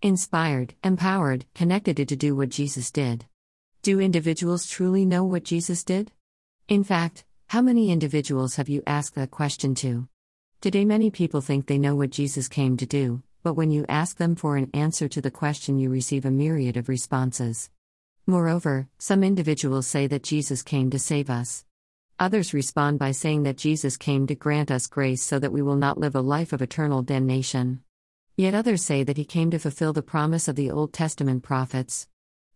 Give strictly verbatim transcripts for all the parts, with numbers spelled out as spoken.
Inspired, empowered, connected to do what Jesus did. Do individuals truly know what Jesus did? In fact, how many individuals have you asked that question to? Today many people think they know what Jesus came to do, but when you ask them for an answer to the question you receive a myriad of responses. Moreover, some individuals say that Jesus came to save us. Others respond by saying that Jesus came to grant us grace so that we will not live a life of eternal damnation. Yet others say that he came to fulfill the promise of the Old Testament prophets.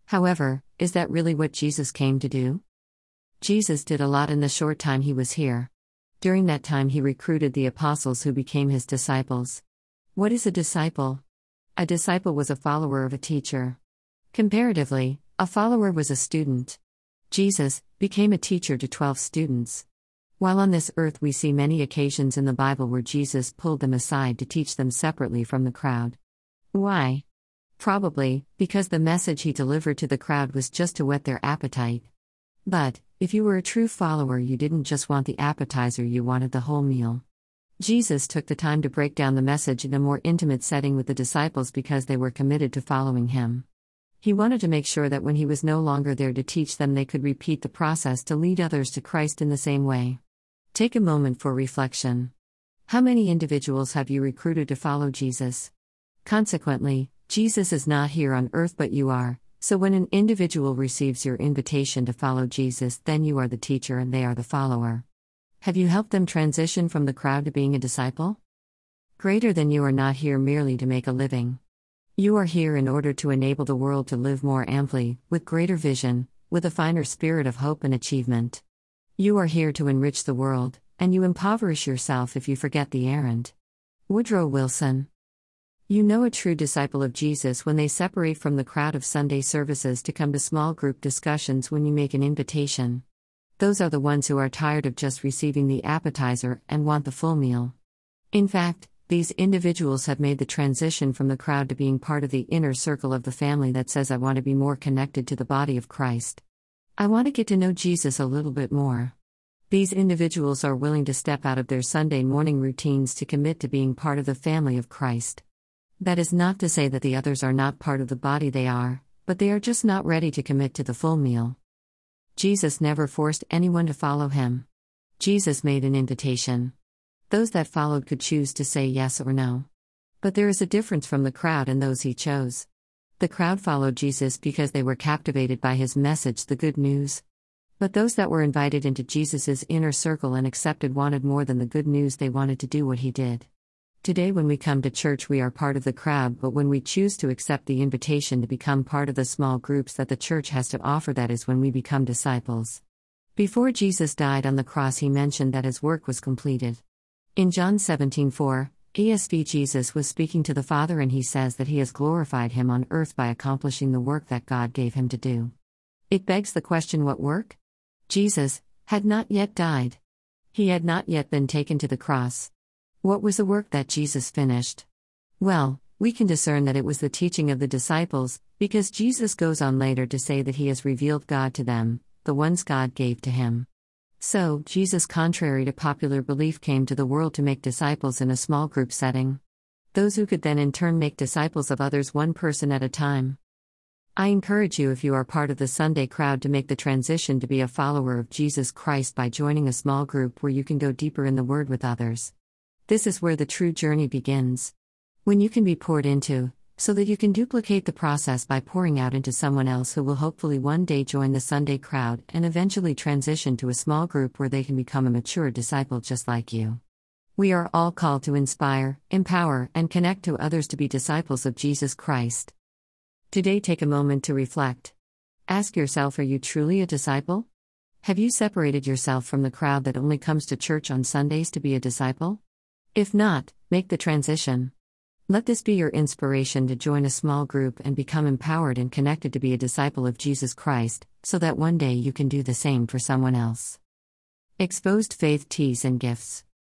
However, is that really what Jesus came to do? Jesus did a lot in the short time he was here. During that time he recruited the apostles who became his disciples. What is a disciple? A disciple was a follower of a teacher. Comparatively, a follower was a student. Jesus became a teacher to twelve students. While on this earth we see many occasions in the Bible where Jesus pulled them aside to teach them separately from the crowd. Why? Probably because the message he delivered to the crowd was just to whet their appetite. But, if you were a true follower you didn't just want the appetizer, you wanted the whole meal. Jesus took the time to break down the message in a more intimate setting with the disciples because they were committed to following him. He wanted to make sure that when he was no longer there to teach them, they could repeat the process to lead others to Christ in the same way. Take a moment for reflection. How many individuals have you recruited to follow Jesus? Consequently, Jesus is not here on earth but you are, so when an individual receives your invitation to follow Jesus, then you are the teacher and they are the follower. Have you helped them transition from the crowd to being a disciple? Greater than you are not here merely to make a living. You are here in order to enable the world to live more amply, with greater vision, with a finer spirit of hope and achievement. You are here to enrich the world, and you impoverish yourself if you forget the errand. Woodrow Wilson. You know a true disciple of Jesus when they separate from the crowd of Sunday services to come to small group discussions when you make an invitation. Those are the ones who are tired of just receiving the appetizer and want the full meal. In fact, these individuals have made the transition from the crowd to being part of the inner circle of the family that says, I want to be more connected to the body of Christ. I want to get to know Jesus a little bit more. These individuals are willing to step out of their Sunday morning routines to commit to being part of the family of Christ. That is not to say that the others are not part of the body, they are, but they are just not ready to commit to the full meal. Jesus never forced anyone to follow him. Jesus made an invitation. Those that followed could choose to say yes or no. But there is a difference from the crowd and those he chose. The crowd followed Jesus because they were captivated by his message, the good news. But those that were invited into Jesus' inner circle and accepted wanted more than the good news, they wanted to do what he did. Today when we come to church we are part of the crowd, but when we choose to accept the invitation to become part of the small groups that the church has to offer, that is when we become disciples. Before Jesus died on the cross he mentioned that his work was completed. In John seventeen four, E S V, Jesus was speaking to the Father and he says that he has glorified him on earth by accomplishing the work that God gave him to do. It begs the question, what work? Jesus had not yet died. He had not yet been taken to the cross. What was the work that Jesus finished? Well, we can discern that it was the teaching of the disciples, because Jesus goes on later to say that he has revealed God to them, the ones God gave to him. So, Jesus, contrary to popular belief, came to the world to make disciples in a small group setting. Those who could then in turn make disciples of others, one person at a time. I encourage you, if you are part of the Sunday crowd, to make the transition to be a follower of Jesus Christ by joining a small group where you can go deeper in the Word with others. This is where the true journey begins. When you can be poured into, so that you can duplicate the process by pouring out into someone else who will hopefully one day join the Sunday crowd and eventually transition to a small group where they can become a mature disciple just like you. We are all called to inspire, empower, and connect to others to be disciples of Jesus Christ. Today take a moment to reflect. Ask yourself, are you truly a disciple? Have you separated yourself from the crowd that only comes to church on Sundays to be a disciple? If not, make the transition. Let this be your inspiration to join a small group and become empowered and connected to be a disciple of Jesus Christ, so that one day you can do the same for someone else. Exposed faith teas and gifts.